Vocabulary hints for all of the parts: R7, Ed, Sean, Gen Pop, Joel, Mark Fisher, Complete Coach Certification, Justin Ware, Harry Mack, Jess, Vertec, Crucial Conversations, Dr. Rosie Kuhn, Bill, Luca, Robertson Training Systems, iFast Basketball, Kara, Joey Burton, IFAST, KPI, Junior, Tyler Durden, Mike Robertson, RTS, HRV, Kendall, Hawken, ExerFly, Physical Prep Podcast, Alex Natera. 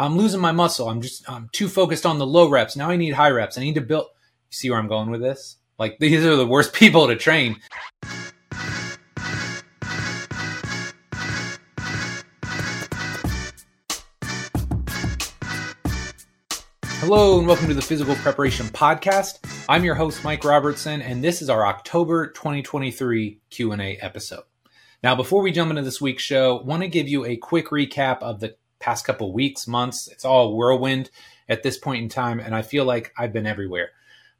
I'm losing my muscle. I'm too focused on the low reps. Now I need high reps. I need to build. You see where I'm going with this? Like, these are the worst people to train. Hello, and welcome to the Physical Preparation Podcast. I'm your host, Mike Robertson, and this is our October 2023 Q&A episode. Now, before we jump into this week's show, I want to give you a quick recap of the past couple weeks, months. It's all whirlwind at this point in time, and I feel like I've been everywhere.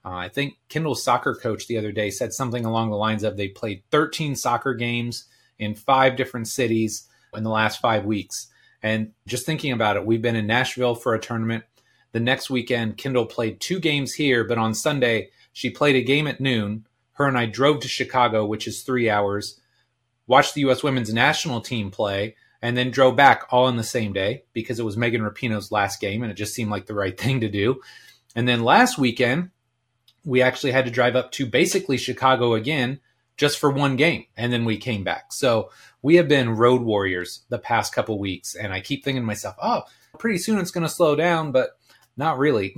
I think Kendall's soccer coach the other day said something along the lines of they played 13 soccer games in 5 different cities in the last 5 weeks. And just thinking about it, we've been in Nashville for a tournament. The next weekend, Kendall played 2 games here, but on Sunday, she played a game at noon. Her and I drove to Chicago, which is 3 hours, watched the U.S. Women's National Team play, and then drove back all on the same day because it was Megan Rapinoe's last game, and it just seemed like the right thing to do. And then last weekend, we actually had to drive up to basically Chicago again just for 1 game, and then we came back. So we have been road warriors the past couple weeks, and I keep thinking to myself, oh, pretty soon it's going to slow down, but not really.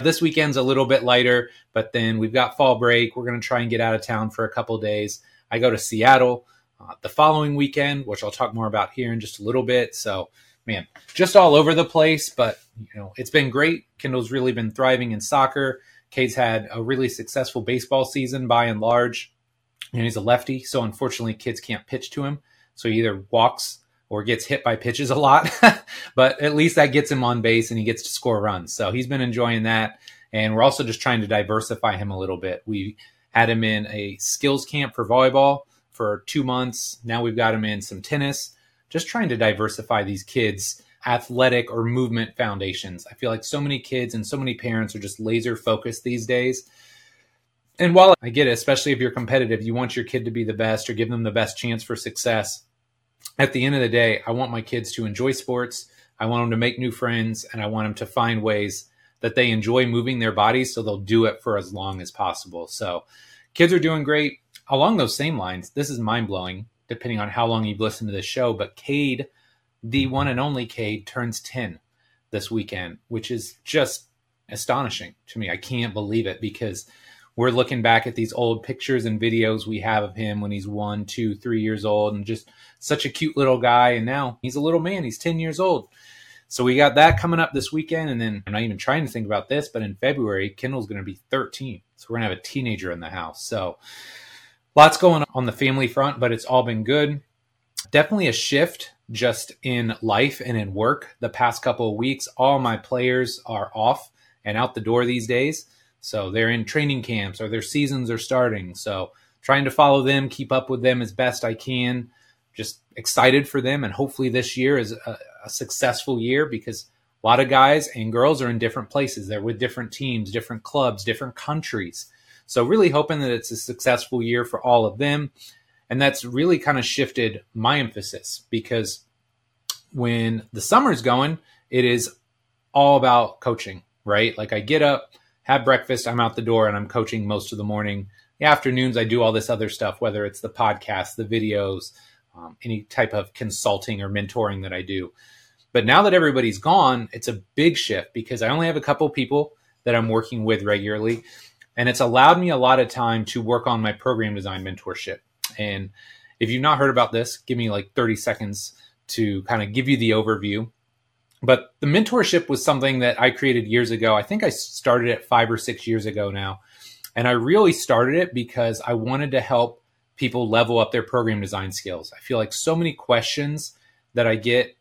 This weekend's a little bit lighter, but then we've got fall break. We're going to try and get out of town for a couple days. I go to Seattle the following weekend, which I'll talk more about here in just a little bit. So, man, just all over the place, but it's been great. Kendall's really been thriving in soccer. Kate's had a really successful baseball season by and large. He's a lefty, so unfortunately kids can't pitch to him. So he either walks or gets hit by pitches a lot, but at least that gets him on base and he gets to score runs. So he's been enjoying that. And we're also just trying to diversify him a little bit. We had him in a skills camp for volleyball for 2 months. Now we've got him in some tennis, just trying to diversify these kids' athletic or movement foundations. I feel like so many kids and so many parents are just laser focused these days. And while I get it, especially if you're competitive, you want your kid to be the best or give them the best chance for success. At the end of the day, I want my kids to enjoy sports. I want them to make new friends, and I want them to find ways that they enjoy moving their bodies so they'll do it for as long as possible. So kids are doing great. Along those same lines, this is mind-blowing, depending on how long you've listened to this show, but Cade, the one and only Cade, turns 10 this weekend, which is just astonishing to me. I can't believe it because we're looking back at these old pictures and videos we have of him when he's 1, 2, 3 years old and just such a cute little guy. And now he's a little man. He's 10 years old. So we got that coming up this weekend. And then I'm not even trying to think about this, but in February, Kendall's going to be 13. So we're going to have a teenager in the house. So lots going on the family front, but it's all been good. Definitely a shift just in life and in work the past couple of weeks. All my players are off and out the door these days. So they're in training camps or their seasons are starting. So trying to follow them, keep up with them as best I can. Just excited for them. And hopefully this year is a successful year because a lot of guys and girls are in different places. They're with different teams, different clubs, different countries. So really hoping that it's a successful year for all of them. And that's really kind of shifted my emphasis because when the summer's going, it is all about coaching, right? Like I get up, have breakfast, I'm out the door, and I'm coaching most of the morning. The afternoons, I do all this other stuff, whether it's the podcast, the videos, any type of consulting or mentoring that I do. But now that everybody's gone, it's a big shift because I only have a couple people that I'm working with regularly, and it's allowed me a lot of time to work on my program design mentorship. And if you've not heard about this, give me like 30 seconds to kind of give you the overview. But the mentorship was something that I created years ago. I think I started it 5 or 6 years ago now. And I really started it because I wanted to help people level up their program design skills. I feel like so many questions that I get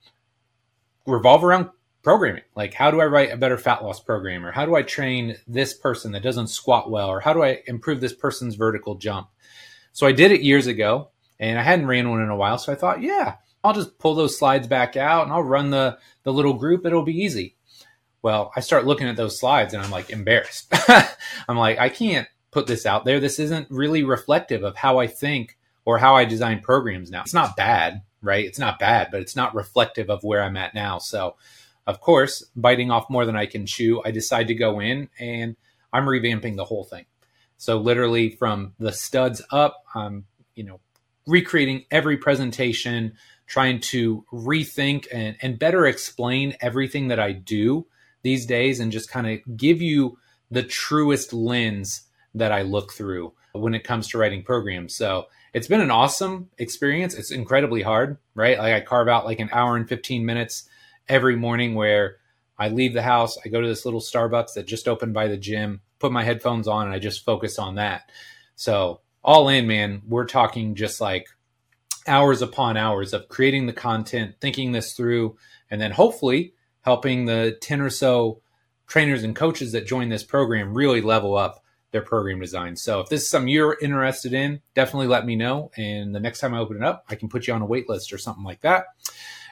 revolve around programming. Like, how do I write a better fat loss program? Or how do I train this person that doesn't squat well? Or how do I improve this person's vertical jump? So I did it years ago, and I hadn't ran one in a while. So I thought, yeah, I'll just pull those slides back out and I'll run the little group. It'll be easy. Well, I start looking at those slides and I'm like embarrassed. I'm like, I can't put this out there. This isn't really reflective of how I think or how I design programs now. It's not bad, right? It's not bad, but it's not reflective of where I'm at now. So of course, biting off more than I can chew, I decide to go in and I'm revamping the whole thing. So literally from the studs up, I'm recreating every presentation, trying to rethink and better explain everything that I do these days, and just kind of give you the truest lens that I look through when it comes to writing programs. So it's been an awesome experience. It's incredibly hard, right? Like I carve out like an hour and 15 minutes every morning where I leave the house, I go to this little Starbucks that just opened by the gym, put my headphones on, and I just focus on that. So all in, man, we're talking just like hours upon hours of creating the content, thinking this through, and then hopefully helping the 10 or so trainers and coaches that join this program really level up their program design. So if this is something you're interested in, definitely let me know. And the next time I open it up, I can put you on a wait list or something like that.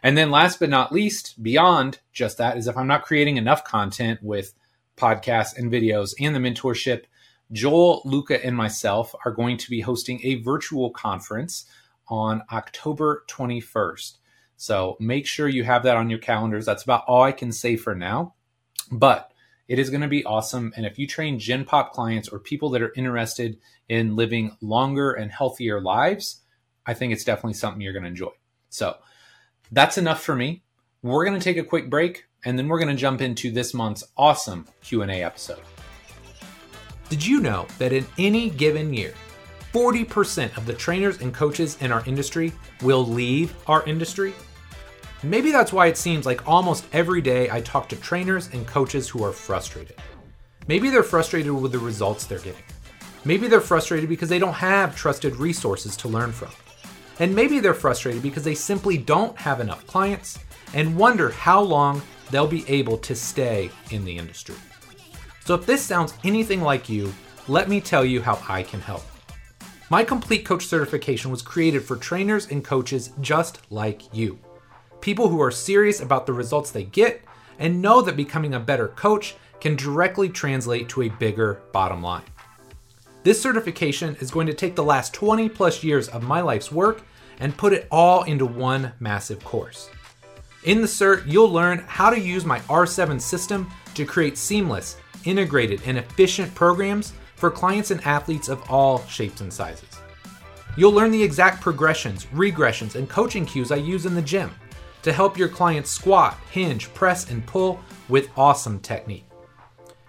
And then last but not least, beyond just that, is if I'm not creating enough content with podcasts and videos and the mentorship, Joel, Luca, and myself are going to be hosting a virtual conference on October 21st. So make sure you have that on your calendars. That's about all I can say for now, but it is going to be awesome. And if you train Gen Pop clients or people that are interested in living longer and healthier lives, I think it's definitely something you're going to enjoy. So that's enough for me. We're going to take a quick break, and then we're going to jump into this month's awesome Q&A episode. Did you know that in any given year, 40% of the trainers and coaches in our industry will leave our industry? Maybe that's why it seems like almost every day I talk to trainers and coaches who are frustrated. Maybe they're frustrated with the results they're getting. Maybe they're frustrated because they don't have trusted resources to learn from. And maybe they're frustrated because they simply don't have enough clients and wonder how long they'll be able to stay in the industry. So if this sounds anything like you, let me tell you how I can help. My Complete Coach Certification was created for trainers and coaches just like you. People who are serious about the results they get and know that becoming a better coach can directly translate to a bigger bottom line. This certification is going to take the last 20 plus years of my life's work and put it all into one massive course. In the cert, you'll learn how to use my R7 system to create seamless, integrated, and efficient programs for clients and athletes of all shapes and sizes. You'll learn the exact progressions, regressions, and coaching cues I use in the gym to help your clients squat, hinge, press, and pull with awesome technique.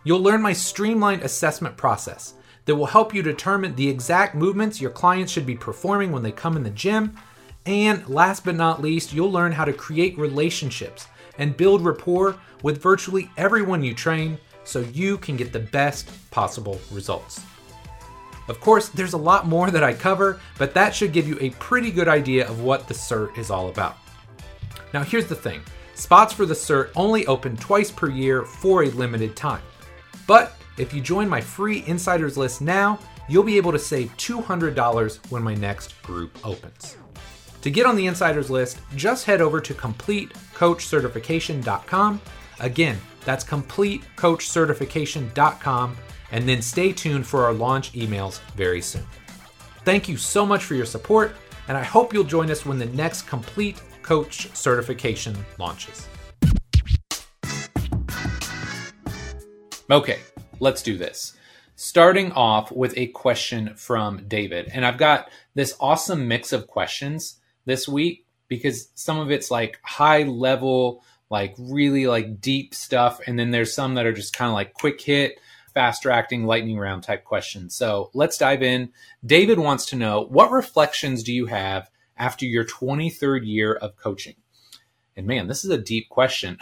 You'll learn my streamlined assessment process that will help you determine the exact movements your clients should be performing when they come in the gym. And last but not least, you'll learn how to create relationships and build rapport with virtually everyone you train so you can get the best possible results. Of course, there's a lot more that I cover, but that should give you a pretty good idea of what the cert is all about. Now here's the thing, spots for the cert only open twice per year for a limited time. But if you join my free insiders list now, you'll be able to save $200 when my next group opens. To get on the insiders list, just head over to CompleteCoachCertification.com. Again, that's CompleteCoachCertification.com, and then stay tuned for our launch emails very soon. Thank you so much for your support, and I hope you'll join us when the next Complete Coach Certification launches. Okay, let's do this. Starting off with a question from David. And I've got this awesome mix of questions this week because some of it's like high level, like really like deep stuff. And then there's some that are just kind of like quick hit, faster acting, lightning round type questions. So let's dive in. David wants to know, what reflections do you have after your 23rd year of coaching? And man, this is a deep question.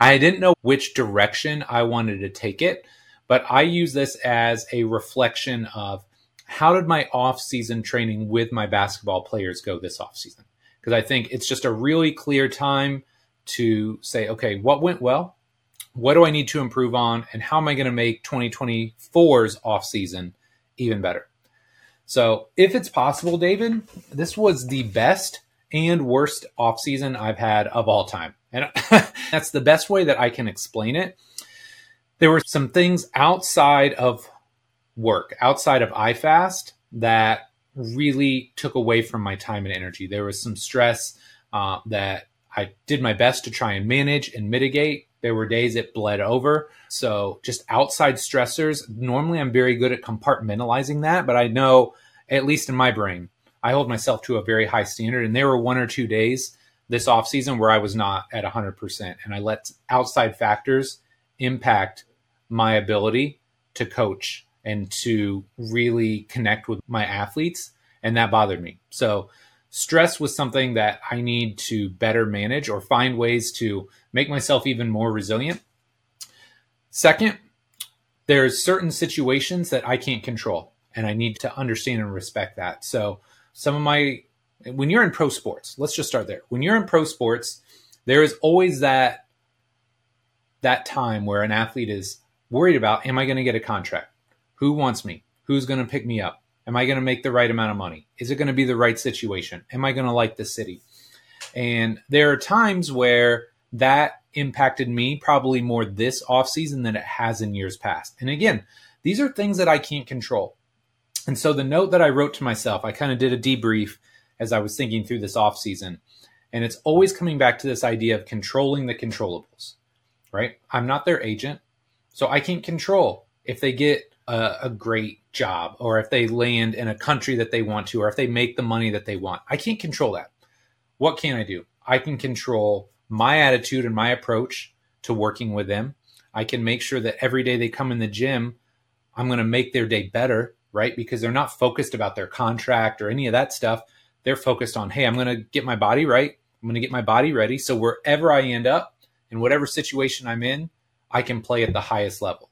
I didn't know which direction I wanted to take it, but I use this as a reflection of how did my off-season training with my basketball players go this off-season? Because I think it's just a really clear time to say, okay, what went well? What do I need to improve on? And how am I going to make 2024's off-season even better? So if it's possible, David, this was the best and worst offseason I've had of all time. And that's the best way that I can explain it. There were some things outside of work, outside of iFast, that really took away from my time and energy. There was some stress that I did my best to try and manage and mitigate. There were days it bled over. So just outside stressors, normally I'm very good at compartmentalizing that, but I know, at least in my brain, I hold myself to a very high standard. And there were one or two days this offseason where I was not at 100%, and I let outside factors impact my ability to coach and to really connect with my athletes, and that bothered me. So stress was something that I need to better manage or find ways to make myself even more resilient. Second, there's certain situations that I can't control, and I need to understand and respect that. So when you're in pro sports, let's just start there. When you're in pro sports, there is always that time where an athlete is worried about, am I going to get a contract? Who wants me? Who's going to pick me up? Am I going to make the right amount of money? Is it going to be the right situation? Am I going to like the city? And there are times where that impacted me probably more this offseason than it has in years past. And again, these are things that I can't control. And so the note that I wrote to myself, I kind of did a debrief as I was thinking through this offseason. And it's always coming back to this idea of controlling the controllables, right? I'm not their agent, so I can't control if they get a great job or if they land in a country that they want to or if they make the money that they want. I can't control that. What can I do? I can control my attitude and my approach to working with them. I can make sure that every day they come in the gym, I'm going to make their day better, right? Because they're not focused about their contract or any of that stuff. They're focused on, hey, I'm going to get my body right. I'm going to get my body ready. So wherever I end up, in whatever situation I'm in, I can play at the highest level.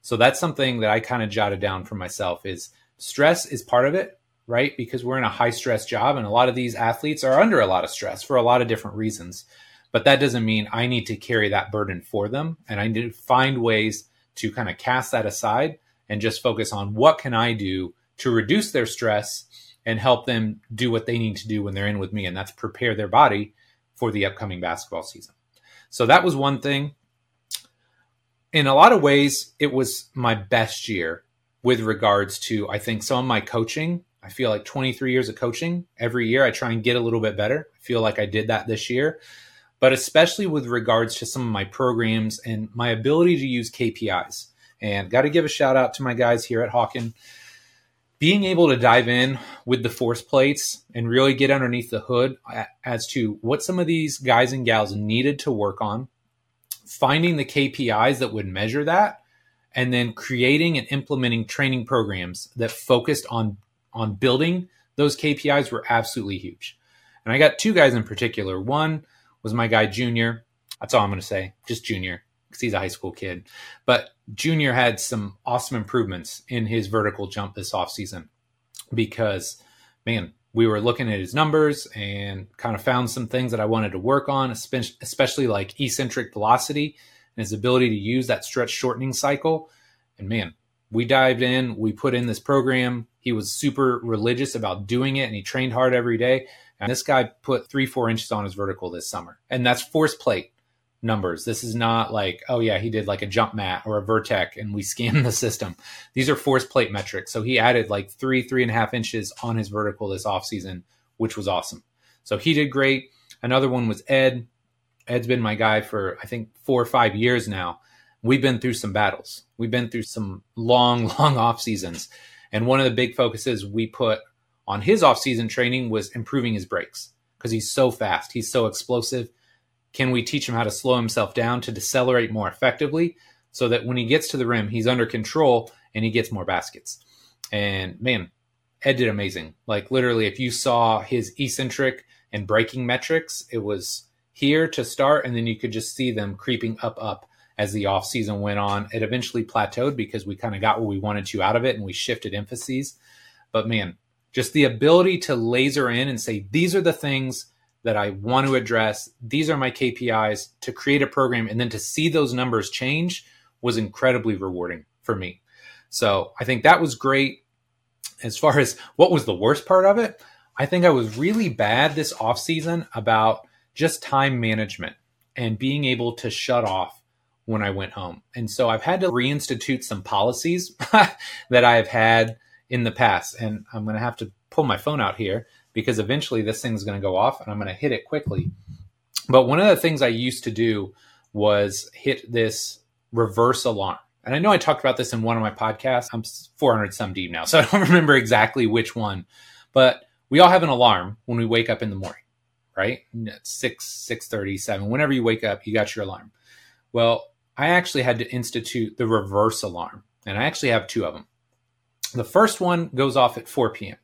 So that's something that I kind of jotted down for myself is stress is part of it, right? Because we're in a high stress job and a lot of these athletes are under a lot of stress for a lot of different reasons. But that doesn't mean I need to carry that burden for them. And I need to find ways to kind of cast that aside and just focus on what can I do to reduce their stress and help them do what they need to do when they're in with me. And that's prepare their body for the upcoming basketball season. So that was one thing. In a lot of ways, it was my best year with regards to, I think, some of my coaching. I feel like 23 years of coaching. Every year I try and get a little bit better. I feel like I did that this year. But especially with regards to some of my programs and my ability to use KPIs. And got to give a shout out to my guys here at Hawken. Being able to dive in with the force plates and really get underneath the hood as to what some of these guys and gals needed to work on, finding the KPIs that would measure that, and then creating and implementing training programs that focused on building those KPIs were absolutely huge. And I got two guys in particular. One was my guy, Junior. That's all I'm going to say, just Junior, because he's a high school kid. But Junior had some awesome improvements in his vertical jump this offseason because, man, we were looking at his numbers and kind of found some things that I wanted to work on, especially like eccentric velocity and his ability to use that stretch shortening cycle. And man, we dived in, we put in this program. He was super religious about doing it and he trained hard every day. And this guy put 3-4 inches on his vertical this summer. And that's force plate numbers. This is not like, oh yeah, he did like a jump mat or a vertec and we scanned the system. These are force plate metrics. So he added like 3-3.5 inches on his vertical this offseason, which was awesome. So he did great. Another one was Ed. Ed's been my guy for I think 4 or 5 years now. We've been through some battles. We've been through some long off seasons. And one of the big focuses we put on his off-season training was improving his breaks because he's so fast. He's so explosive. Can we teach him how to slow himself down to decelerate more effectively so that when he gets to the rim, he's under control and he gets more baskets? And man, Ed did amazing. Like literally, if you saw his eccentric and breaking metrics, it was here to start. And then you could just see them creeping up as the off-season went on. It eventually plateaued because we kind of got what we wanted to out of it and we shifted emphases. But man, just the ability to laser in and say, these are the things that I want to address. These are my KPIs to create a program. And then to see those numbers change was incredibly rewarding for me. So I think that was great. As far as what was the worst part of it, I think I was really bad this offseason about just time management and being able to shut off when I went home. And so I've had to reinstitute some policies that I have had in the past. And I'm going to have to pull my phone out here because eventually this thing's going to go off and I'm going to hit it quickly. But one of the things I used to do was hit this reverse alarm. And I know I talked about this in one of my podcasts. I'm 400 some deep now, so I don't remember exactly which one. But we all have an alarm when we wake up in the morning, right? 6, 6:30, 7, whenever you wake up, you got your alarm. Well, I actually had to institute the reverse alarm, and I actually have two of them. The first one goes off at 4 p.m.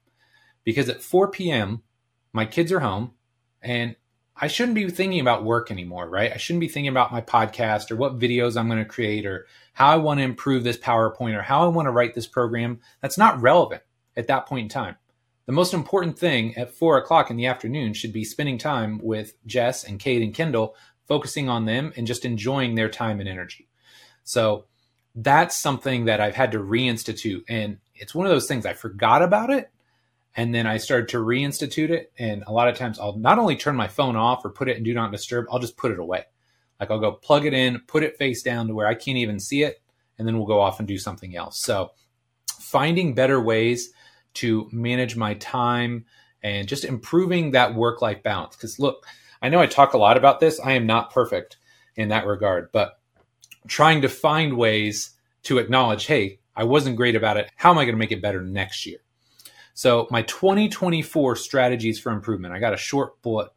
because at 4 p.m., my kids are home and I shouldn't be thinking about work anymore, right? I shouldn't be thinking about my podcast or what videos I'm going to create or how I want to improve this PowerPoint or how I want to write this program. That's not relevant at that point in time. The most important thing at 4 o'clock in the afternoon should be spending time with Jess and Kate and Kendall, focusing on them and just enjoying their time and energy. So that's something that I've had to reinstitute. And it's one of those things I forgot about it. And then I started to reinstitute it. And a lot of times I'll not only turn my phone off or put it in do not disturb, I'll just put it away. Like I'll go plug it in, put it face down to where I can't even see it. And then we'll go off and do something else. So finding better ways to manage my time and just improving that work-life balance. Because look, I know I talk a lot about this. I am not perfect in that regard, but trying to find ways to acknowledge, hey, I wasn't great about it. How am I going to make it better next year? So my 2024 strategies for improvement, I got a short bullet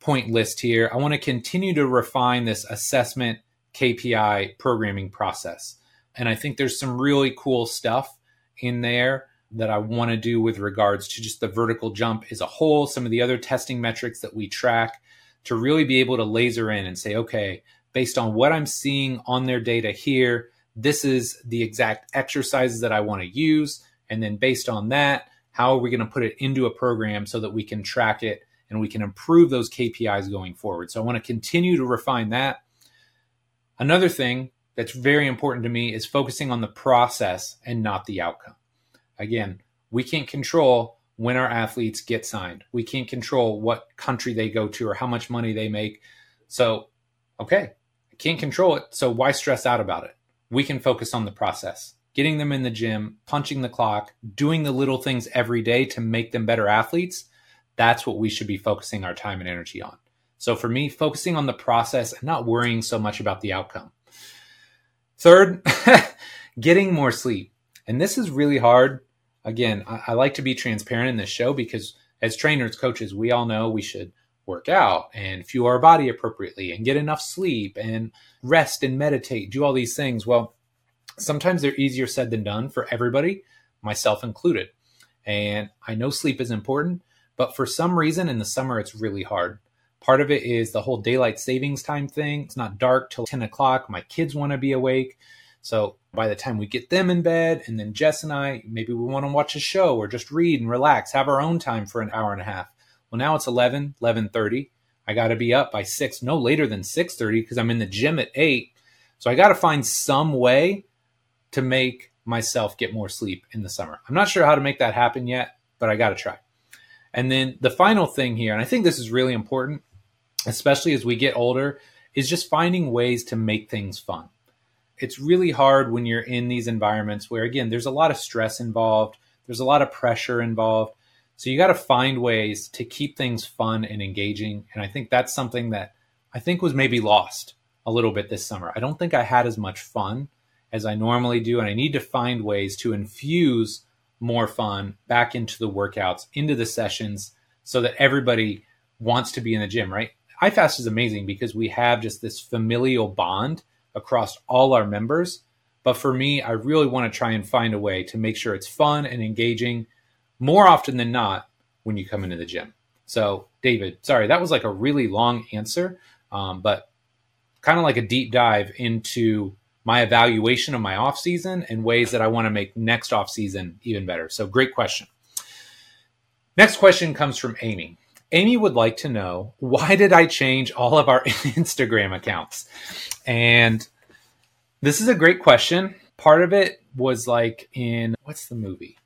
point list here. I want to continue to refine this assessment KPI programming process. And I think there's some really cool stuff in there that I want to do with regards to just the vertical jump as a whole, some of the other testing metrics that we track to really be able to laser in and say, okay, based on what I'm seeing on their data here, this is the exact exercises that I want to use. And then based on that, how are we going to put it into a program so that we can track it and we can improve those KPIs going forward? So I want to continue to refine that. Another thing that's very important to me is focusing on the process and not the outcome. Again, we can't control when our athletes get signed. We can't control what country they go to or how much money they make. So, okay, I can't control it. So why stress out about it? We can focus on the process, getting them in the gym, punching the clock, doing the little things every day to make them better athletes. That's what we should be focusing our time and energy on. So for me, focusing on the process and not worrying so much about the outcome. Third, getting more sleep. And this is really hard. Again, I like to be transparent in this show because as trainers, coaches, we all know we should work out and fuel our body appropriately and get enough sleep and rest and meditate, do all these things. Well, sometimes they're easier said than done for everybody, myself included. And I know sleep is important, but for some reason in the summer, it's really hard. Part of it is the whole daylight savings time thing. It's not dark till 10 o'clock. My kids want to be awake. So by the time we get them in bed and then Jess and I, maybe we want to watch a show or just read and relax, have our own time for an hour and a half. Well, now it's 11, 11:30. I got to be up by 6, no later than 6:30 because I'm in the gym at 8. So I got to find some way to make myself get more sleep in the summer. I'm not sure how to make that happen yet, but I got to try. And then the final thing here, and I think this is really important, especially as we get older, is just finding ways to make things fun. It's really hard when you're in these environments where, again, there's a lot of stress involved. There's a lot of pressure involved. So you got to find ways to keep things fun and engaging. And I think that's something that I think was maybe lost a little bit this summer. I don't think I had as much fun as I normally do. And I need to find ways to infuse more fun back into the workouts, into the sessions, so that everybody wants to be in the gym, right? iFast is amazing because we have just this familial bond across all our members. But for me, I really want to try and find a way to make sure it's fun and engaging more often than not when you come into the gym. So David, sorry, that was like a really long answer, but kind of like a deep dive into my evaluation of my off season and ways that I want to make next off season even better. So great question. Next question comes from Amy. Amy would like to know, why did I change all of our Instagram accounts? And this is a great question. Part of it was like in, what's the movie?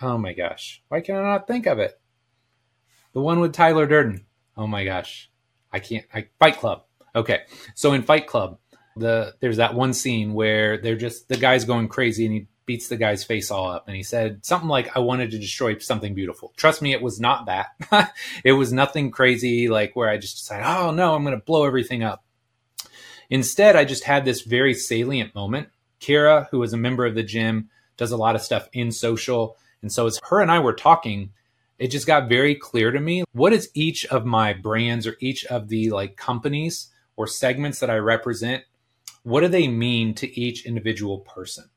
Oh my gosh. Why can I not think of it? The one with Tyler Durden. Oh my gosh. Fight Club. Okay. So in Fight Club, there's that one scene where they're just, the guy's going crazy and he beats the guy's face all up. And he said something like, I wanted to destroy something beautiful. Trust me, it was not that. It was nothing crazy like where I just decided, oh no, I'm going to blow everything up. Instead, I just had this very salient moment. Kara, who is a member of the gym, does a lot of stuff in social. And so as her and I were talking, it just got very clear to me, what is each of my brands or each of the like companies or segments that I represent? What do they mean to each individual person?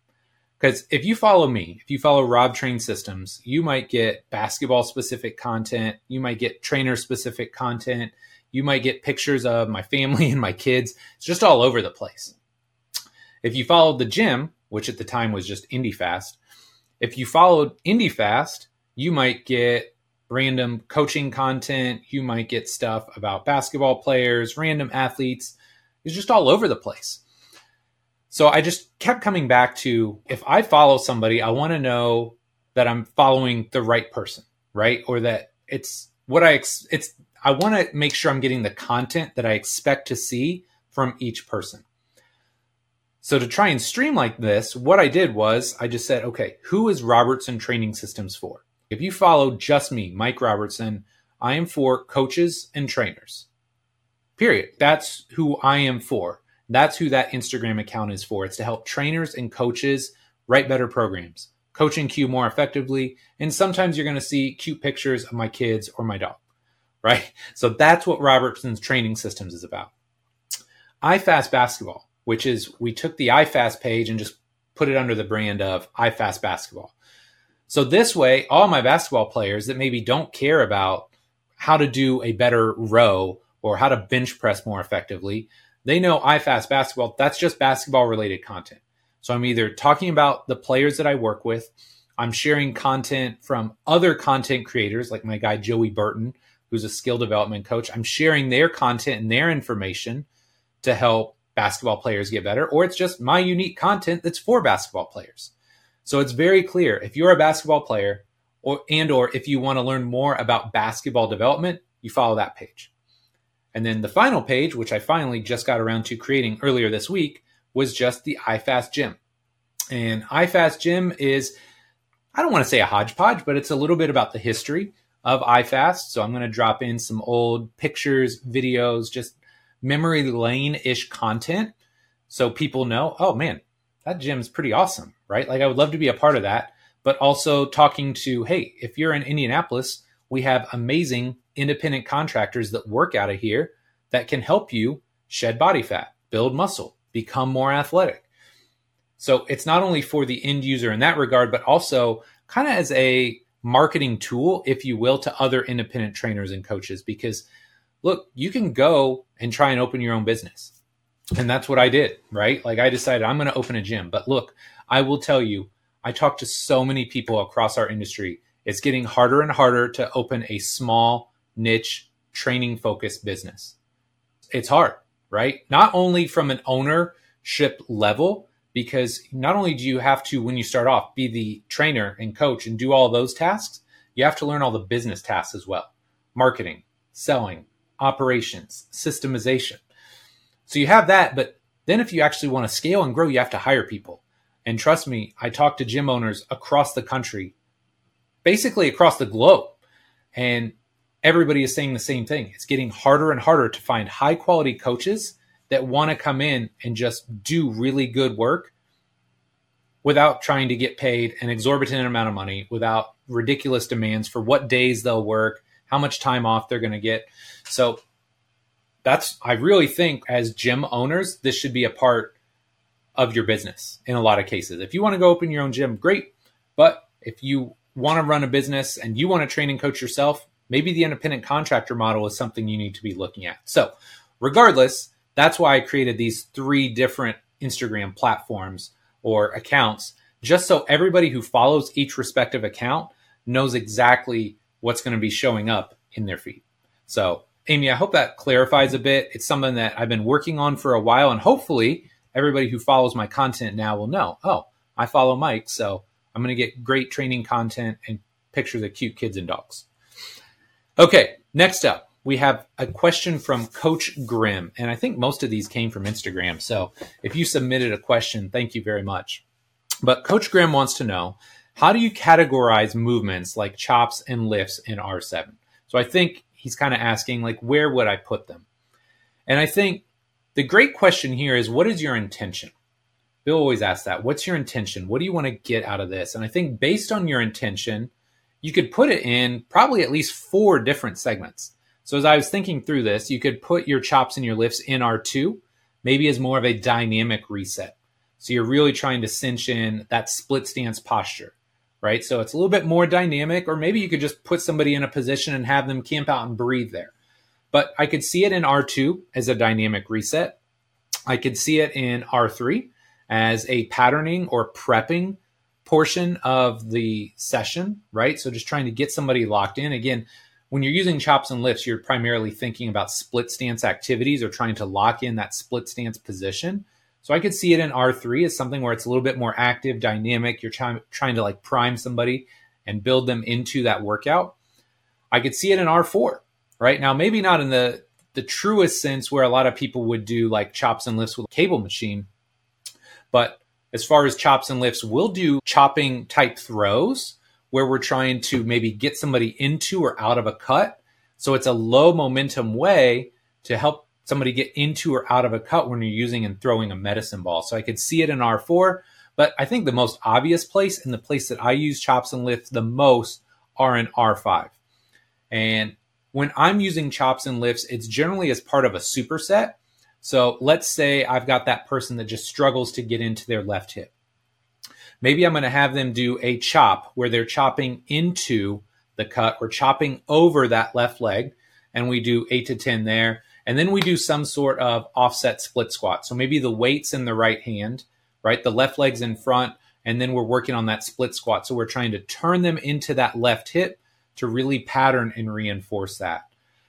Because if you follow me, if you follow Rob Train Systems, you might get basketball specific content. You might get trainer specific content. You might get pictures of my family and my kids. It's just all over the place. If you followed the gym, which at the time was just IndyFast, if you followed IndyFast, you might get random coaching content. You might get stuff about basketball players, random athletes. It's just all over the place. So I just kept coming back to, if I follow somebody, I want to know that I'm following the right person, right? Or that it's what I want to make sure I'm getting the content that I expect to see from each person. So to try and streamline this, what I did was I just said, okay, who is Robertson Training Systems for? If you follow just me, Mike Robertson, I am for coaches and trainers, period. That's who I am for. That's who that Instagram account is for. It's to help trainers and coaches write better programs, coach and cue more effectively. And sometimes you're going to see cute pictures of my kids or my dog, right? So that's what Robertson's Training Systems is about. iFast Basketball, which is we took the iFast page and just put it under the brand of iFast Basketball. So this way, all my basketball players that maybe don't care about how to do a better row or how to bench press more effectively, they know iFast Basketball, that's just basketball-related content. So I'm either talking about the players that I work with, I'm sharing content from other content creators, like my guy Joey Burton, who's a skill development coach. I'm sharing their content and their information to help basketball players get better, or it's just my unique content that's for basketball players. So it's very clear if you're a basketball player or if you want to learn more about basketball development, you follow that page. And then the final page, which I finally just got around to creating earlier this week, was just the iFast Gym. And iFast Gym is, I don't want to say a hodgepodge, but it's a little bit about the history of iFast. So I'm going to drop in some old pictures, videos, just memory lane-ish content. So people know, oh man, that gym's pretty awesome, right? Like I would love to be a part of that, but also talking to, hey, if you're in Indianapolis, we have amazing independent contractors that work out of here that can help you shed body fat, build muscle, become more athletic. So it's not only for the end user in that regard, but also kind of as a marketing tool, if you will, to other independent trainers and coaches, because look, you can go and try and open your own business. And that's what I did, right? Like I decided I'm going to open a gym. But look, I will tell you, I talk to so many people across our industry. It's getting harder and harder to open a small niche training focused business. It's hard, right? Not only from an ownership level, because not only do you have to, when you start off, be the trainer and coach and do all those tasks, you have to learn all the business tasks as well. Marketing, selling, operations, systemization. So you have that, but then if you actually want to scale and grow, you have to hire people. And trust me, I talk to gym owners across the country, basically across the globe, and everybody is saying the same thing. It's getting harder and harder to find high quality coaches that want to come in and just do really good work without trying to get paid an exorbitant amount of money, without ridiculous demands for what days they'll work, how much time off they're going to get. So that's, I really think as gym owners, this should be a part of your business in a lot of cases. If you want to go open your own gym, great. But if you want to run a business and you want to train and coach yourself, maybe the independent contractor model is something you need to be looking at. So regardless, that's why I created these three different Instagram platforms or accounts, just so everybody who follows each respective account knows exactly what's going to be showing up in their feed. So Amy, I hope that clarifies a bit. It's something that I've been working on for a while, and hopefully everybody who follows my content now will know, oh, I follow Mike, so I'm going to get great training content and pictures of cute kids and dogs. Okay, next up, we have a question from Coach Grimm, and I think most of these came from Instagram. So if you submitted a question, thank you very much. But Coach Grimm wants to know, how do you categorize movements like chops and lifts in R7? So I think he's kind of asking, like, where would I put them? And I think the great question here is, what is your intention? Bill always asks that. What's your intention? What do you want to get out of this? And I think based on your intention, you could put it in probably at least 4 different segments. So as I was thinking through this, you could put your chops and your lifts in R2, maybe as more of a dynamic reset. So you're really trying to cinch in that split stance posture, right? So it's a little bit more dynamic, or maybe you could just put somebody in a position and have them camp out and breathe there. But I could see it in R2 as a dynamic reset. I could see it in R3 as a patterning or prepping portion of the session, right? So just trying to get somebody locked in. Again, when you're using chops and lifts, you're primarily thinking about split stance activities or trying to lock in that split stance position. So I could see it in R3 as something where it's a little bit more active, dynamic. You're trying to like prime somebody and build them into that workout. I could see it in R4, right? Now, maybe not in the truest sense where a lot of people would do like chops and lifts with a cable machine, but as far as chops and lifts, we'll do chopping type throws where we're trying to maybe get somebody into or out of a cut. So it's a low momentum way to help somebody get into or out of a cut when you're using and throwing a medicine ball. So I could see it in R4, but I think the most obvious place and the place that I use chops and lifts the most are in R5. And when I'm using chops and lifts, it's generally as part of a superset. So let's say I've got that person that just struggles to get into their left hip. Maybe I'm going to have them do a chop where they're chopping into the cut or chopping over that left leg. And we do 8 to 10 there. And then we do some sort of offset split squat. So maybe the weight's in the right hand, right? The left leg's in front. And then we're working on that split squat. So we're trying to turn them into that left hip to really pattern and reinforce that.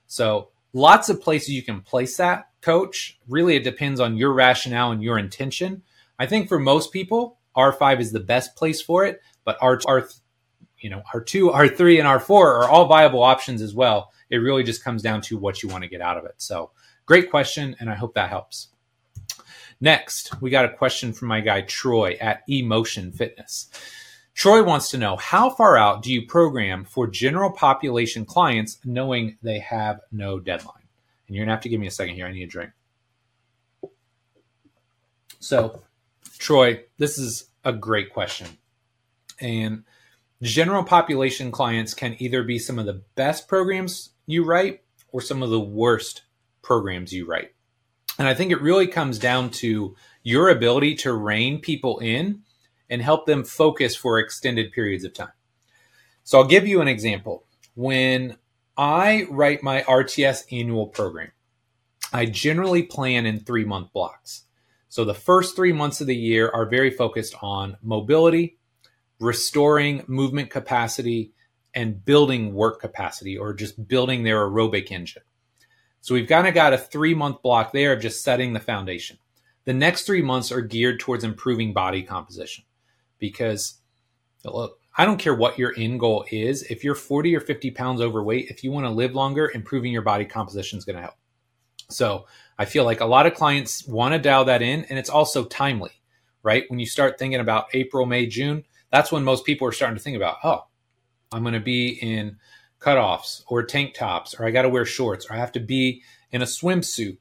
So lots of places you can place that, coach. Really, it depends on your rationale and your intention. I think for most people, R5 is the best place for it, but R2, R3, and R4 are all viable options as well. It really just comes down to what you want to get out of it. So great question, and I hope that helps. Next, we got a question from my guy, Troy, at Emotion Fitness. Troy wants to know, how far out do you program for general population clients knowing they have no deadline? And you're going to have to give me a second here. I need a drink. So, Troy, this is a great question. And general population clients can either be some of the best programs you write or some of the worst programs you write. And I think it really comes down to your ability to rein people in and help them focus for extended periods of time. So I'll give you an example. When I write my RTS annual program, I generally plan in 3-month blocks. So the first 3 months of the year are very focused on mobility, restoring movement capacity, and building work capacity, or just building their aerobic engine. So we've kind of got a 3-month block there of just setting the foundation. The next 3 months are geared towards improving body composition. Because look, I don't care what your end goal is. If you're 40 or 50 pounds overweight, if you want to live longer, improving your body composition is going to help. So I feel like a lot of clients want to dial that in, and it's also timely, right? When you start thinking about April, May, June, that's when most people are starting to think about, oh, I'm going to be in cutoffs or tank tops, or I got to wear shorts, or I have to be in a swimsuit.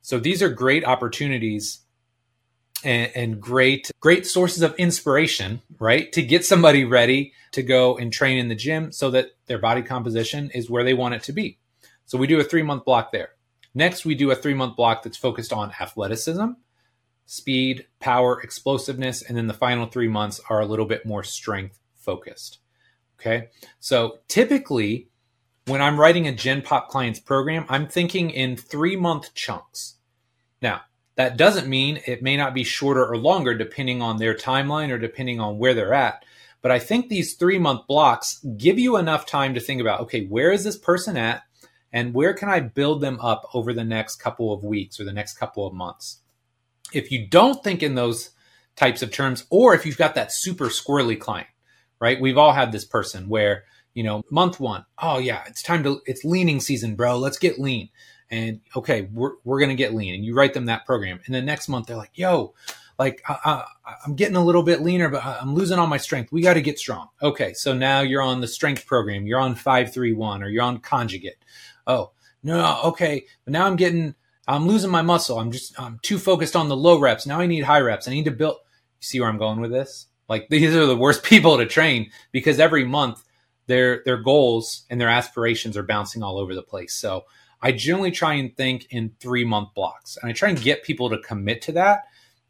So these are great opportunities and great sources of inspiration, right? To get somebody ready to go and train in the gym so that their body composition is where they want it to be. So we do a 3-month block there. Next, we do a 3-month block that's focused on athleticism, speed, power, explosiveness, and then the final 3 months are a little bit more strength focused, okay? So typically, when I'm writing a Gen Pop client's program, I'm thinking in 3-month chunks. Now, that doesn't mean it may not be shorter or longer depending on their timeline or depending on where they're at. But I think these 3-month blocks give you enough time to think about, okay, where is this person at and where can I build them up over the next couple of weeks or the next couple of months? If you don't think in those types of terms, or if you've got that super squirrely client, right? We've all had this person where, you know, month one, oh yeah, it's leaning season, bro. Let's get lean. And okay, we're going to get lean, and you write them that program. And the next month they're like, yo, like I'm getting a little bit leaner, but I'm losing all my strength. We got to get strong. Okay. So now you're on the strength program. You're on 531 or you're on conjugate. Oh no. Okay. But now I'm losing my muscle. I'm too focused on the low reps. Now I need high reps. I need to build. You see where I'm going with this? Like these are the worst people to train because every month their goals and their aspirations are bouncing all over the place. So I generally try and think in 3-month blocks, and I try and get people to commit to that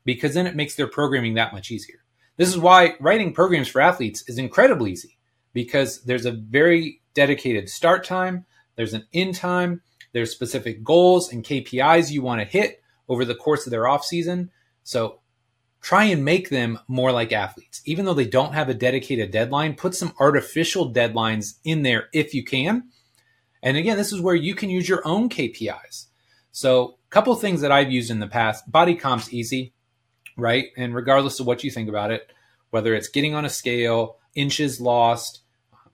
because then it makes their programming that much easier. This is why writing programs for athletes is incredibly easy, because there's a very dedicated start time. There's an end time. There's specific goals and KPIs you want to hit over the course of their off season. So try and make them more like athletes. Even though they don't have a dedicated deadline, put some artificial deadlines in there if you can. And again, this is where you can use your own KPIs. So a couple of things that I've used in the past, body comp's easy, right? And regardless of what you think about it, whether it's getting on a scale, inches lost,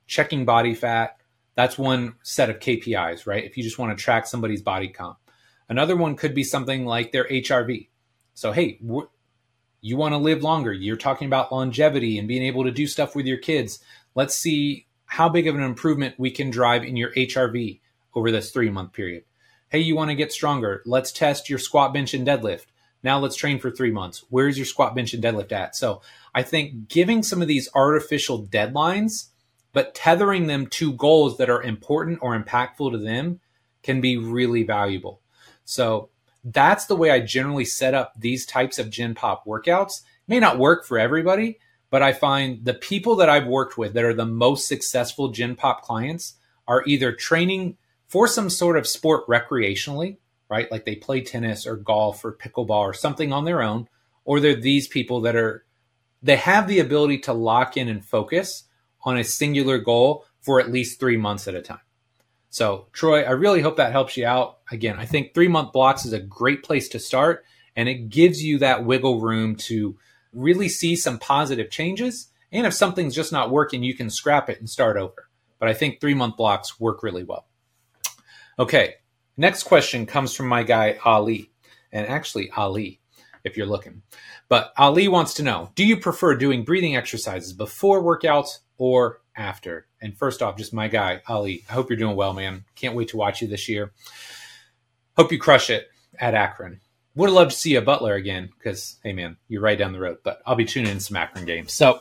checking body fat, that's one set of KPIs, right? If you just want to track somebody's body comp. Another one could be something like their HRV. So, hey, you want to live longer. You're talking about longevity and being able to do stuff with your kids. Let's see how big of an improvement we can drive in your HRV over this 3-month period. Hey, you want to get stronger. Let's test your squat, bench, and deadlift. Now let's train for 3 months. Where's your squat, bench, and deadlift at? So I think giving some of these artificial deadlines, but tethering them to goals that are important or impactful to them can be really valuable. So that's the way I generally set up these types of Gen Pop workouts. It may not work for everybody, but I find the people that I've worked with that are the most successful Gen Pop clients are either training for some sort of sport recreationally, right? Like they play tennis or golf or pickleball or something on their own, or they're these people that are, they have the ability to lock in and focus on a singular goal for at least 3 months at a time. So Troy, I really hope that helps you out. Again, I think 3-month blocks is a great place to start, and it gives you that wiggle room to really see some positive changes. And if something's just not working, you can scrap it and start over. But I think 3-month blocks work really well. Okay, next question comes from my guy, Ali. And actually, Ali, if you're looking. But Ali wants to know, do you prefer doing breathing exercises before workouts or after? And first off, just my guy, Ali, I hope you're doing well, man. Can't wait to watch you this year. Hope you crush it at Akron. Would have loved to see you at Butler again because, hey, man, you're right down the road, but I'll be tuning in some Akron games. So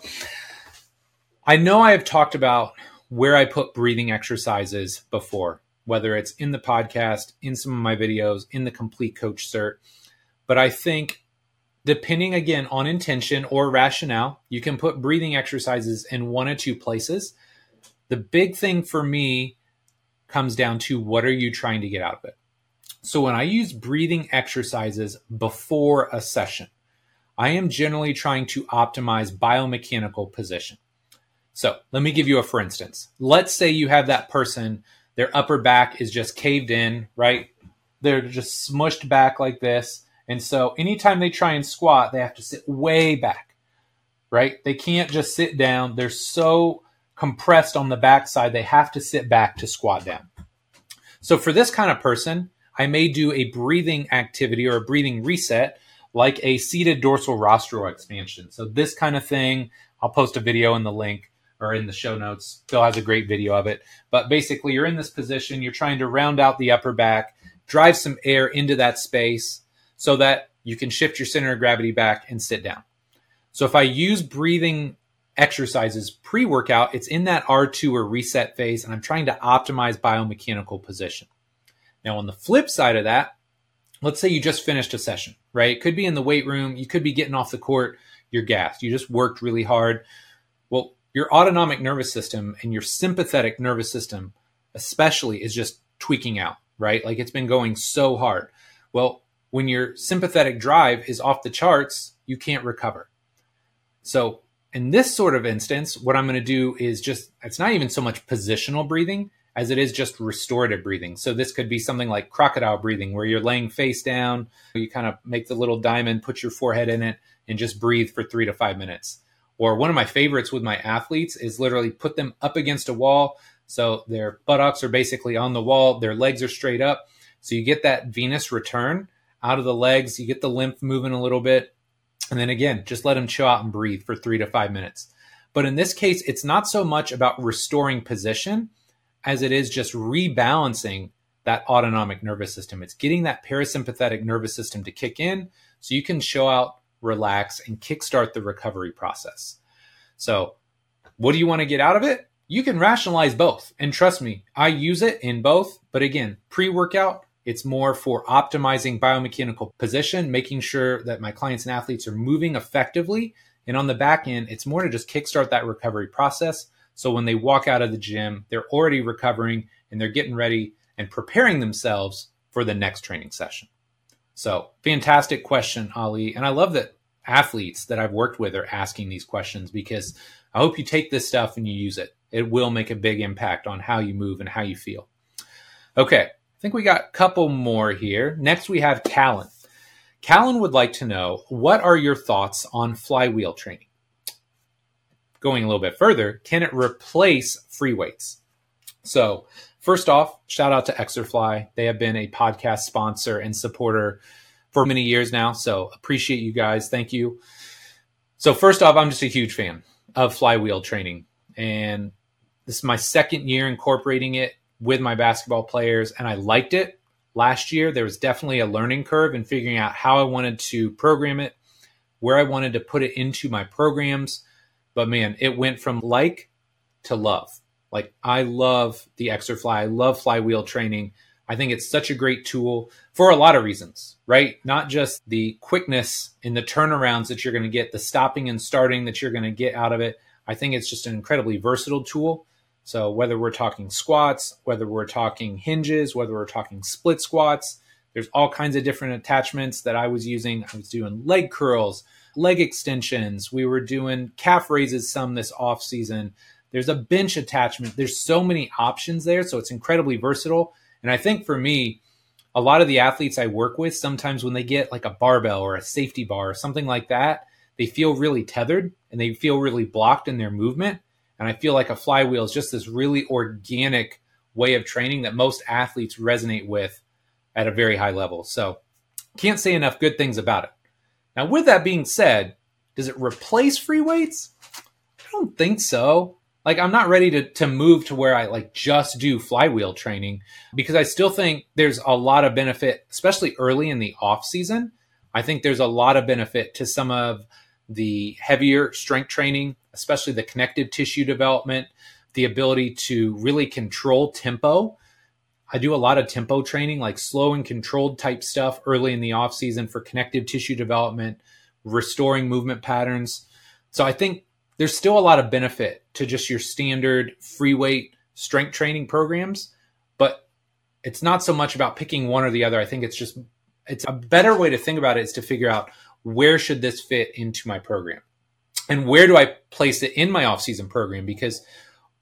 I know I have talked about where I put breathing exercises before, whether it's in the podcast, in some of my videos, in the Complete Coach Cert. But I think depending, again, on intention or rationale, you can put breathing exercises in 1 or 2 places. The big thing for me comes down to what are you trying to get out of it? So when I use breathing exercises before a session, I am generally trying to optimize biomechanical position. So let me give you a for instance. Let's say you have that person, their upper back is just caved in, right? They're just smushed back like this. And so anytime they try and squat, they have to sit way back, right? They can't just sit down. They're so compressed on the backside, they have to sit back to squat down. So for this kind of person, I may do a breathing activity or a breathing reset, like a seated dorsal rostral expansion. So this kind of thing, I'll post a video in the link or in the show notes. Bill has a great video of it. But basically, you're in this position. You're trying to round out the upper back, drive some air into that space so that you can shift your center of gravity back and sit down. So if I use breathing exercises pre-workout, it's in that R2 or reset phase, and I'm trying to optimize biomechanical position. Now, on the flip side of that, let's say you just finished a session, right? It could be in the weight room. You could be getting off the court. You're gassed. You just worked really hard. Well, your autonomic nervous system and your sympathetic nervous system especially is just tweaking out, right? Like it's been going so hard. Well, when your sympathetic drive is off the charts, you can't recover. So in this sort of instance, what I'm going to do is just, it's not even so much positional breathing as it is just restorative breathing. So this could be something like crocodile breathing, where you're laying face down, you kind of make the little diamond, put your forehead in it, and just breathe for 3 to 5 minutes. Or one of my favorites with my athletes is literally put them up against a wall. So their buttocks are basically on the wall, their legs are straight up. So you get that venous return out of the legs, you get the lymph moving a little bit. And then again, just let them chill out and breathe for 3 to 5 minutes. But in this case, it's not so much about restoring position as it is just rebalancing that autonomic nervous system. It's getting that parasympathetic nervous system to kick in so you can chill out, relax, and kickstart the recovery process. So what do you want to get out of it? You can rationalize both. And trust me, I use it in both. But again, pre-workout, it's more for optimizing biomechanical position, making sure that my clients and athletes are moving effectively. And on the back end, it's more to just kickstart that recovery process. So when they walk out of the gym, they're already recovering and they're getting ready and preparing themselves for the next training session. So fantastic question, Ali. And I love that athletes that I've worked with are asking these questions, because I hope you take this stuff and you use it. It will make a big impact on how you move and how you feel. Okay, I think we got a couple more here. Next, we have Callan. Callan would like to know, what are your thoughts on flywheel training? Going a little bit further, can it replace free weights? So first off, shout out to ExerFly. They have been a podcast sponsor and supporter for many years now. So appreciate you guys. Thank you. So first off, I'm just a huge fan of flywheel training. And this is my second year incorporating it with my basketball players. And I liked it. Last year, there was definitely a learning curve in figuring out how I wanted to program it, where I wanted to put it into my programs. But man, it went from like to love. Like, I love the ExerFly. I love flywheel training. I think it's such a great tool for a lot of reasons, right? Not just the quickness and the turnarounds that you're going to get, the stopping and starting that you're going to get out of it. I think it's just an incredibly versatile tool. So whether we're talking squats, whether we're talking hinges, whether we're talking split squats, there's all kinds of different attachments that I was using. I was doing leg curls, leg extensions. We were doing calf raises some this off season. There's a bench attachment. There's so many options there. So it's incredibly versatile. And I think for me, a lot of the athletes I work with, sometimes when they get like a barbell or a safety bar or something like that, they feel really tethered and they feel really blocked in their movement. And I feel like a flywheel is just this really organic way of training that most athletes resonate with at a very high level. So can't say enough good things about it. Now, with that being said, does it replace free weights? I don't think so. Like, I'm not ready to move to where I like just do flywheel training, because I still think there's a lot of benefit, especially early in the off season. I think there's a lot of benefit to some of the heavier strength training, especially the connective tissue development, the ability to really control tempo. I do a lot of tempo training, like slow and controlled type stuff early in the off season for connective tissue development, restoring movement patterns. So I think there's still a lot of benefit to just your standard free weight strength training programs, but it's not so much about picking one or the other. I think it's a better way to think about it is to figure out, where should this fit into my program? And where do I place it in my off-season program? Because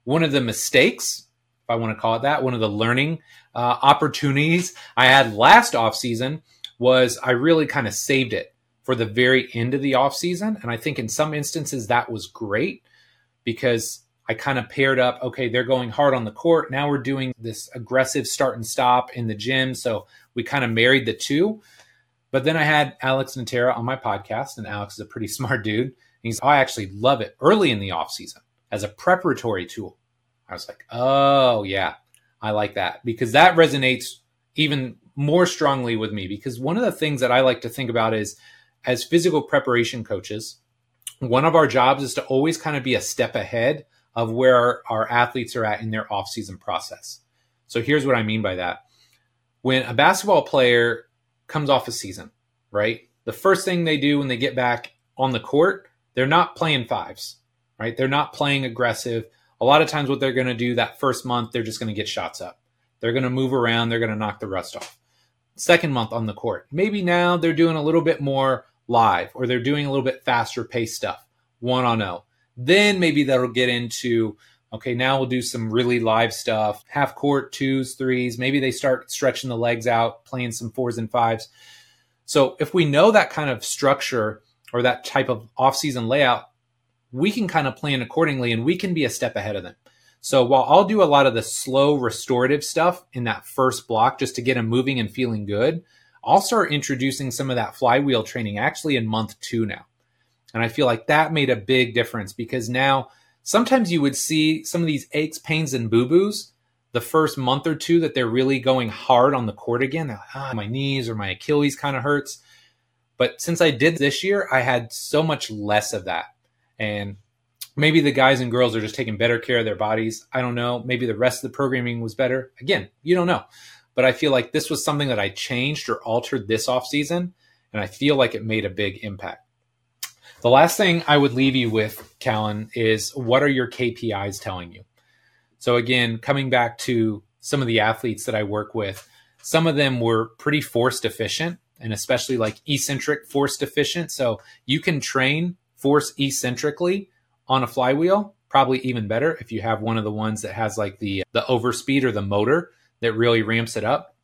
one of the mistakes, if I want to call it that, one of the learning opportunities I had last off-season was I really kind of saved it for the very end of the off-season. And I think in some instances that was great, because I kind of paired up, okay, they're going hard on the court. Now we're doing this aggressive start and stop in the gym. So we kind of married the two. But then I had Alex Natera on my podcast, and Alex is a pretty smart dude. And he's, I actually love it early in the off-season as a preparatory tool. I was like, oh yeah, I like that, because that resonates even more strongly with me. Because one of the things that I like to think about is, as physical preparation coaches, one of our jobs is to always kind of be a step ahead of where our athletes are at in their off-season process. So here's what I mean by that. When a basketball player comes off a season, right? The first thing they do when they get back on the court, they're not playing fives, right? They're not playing aggressive. A lot of times what they're going to do that first month, they're just going to get shots up. They're going to move around. They're going to knock the rust off. Second month on the court, maybe now they're doing a little bit more live, or they're doing a little bit faster paced stuff, 1-on-0. Then maybe that'll get into, okay, now we'll do some really live stuff, half court, 2s, 3s. Maybe they start stretching the legs out, playing some 4s and 5s. So if we know that kind of structure or that type of off-season layout, we can kind of plan accordingly and we can be a step ahead of them. So while I'll do a lot of the slow restorative stuff in that first block just to get them moving and feeling good, I'll start introducing some of that flywheel training actually in month 2 now. And I feel like that made a big difference, because now sometimes you would see some of these aches, pains, and boo-boos the first month or 2 that they're really going hard on the court again. Like, my knees or my Achilles kind of hurts. But since I did this year, I had so much less of that. And Maybe the guys and girls are just taking better care of their bodies. I don't know. Maybe the rest of the programming was better. Again, you don't know. But I feel like this was something that I changed or altered this offseason, and I feel like it made a big impact. The last thing I would leave you with, Callan, is what are your KPIs telling you? So again, coming back to some of the athletes that I work with, some of them were pretty force deficient, and especially like eccentric force deficient. So you can train force eccentrically on a flywheel, probably even better if you have one of the ones that has like the overspeed or the motor that really ramps it up.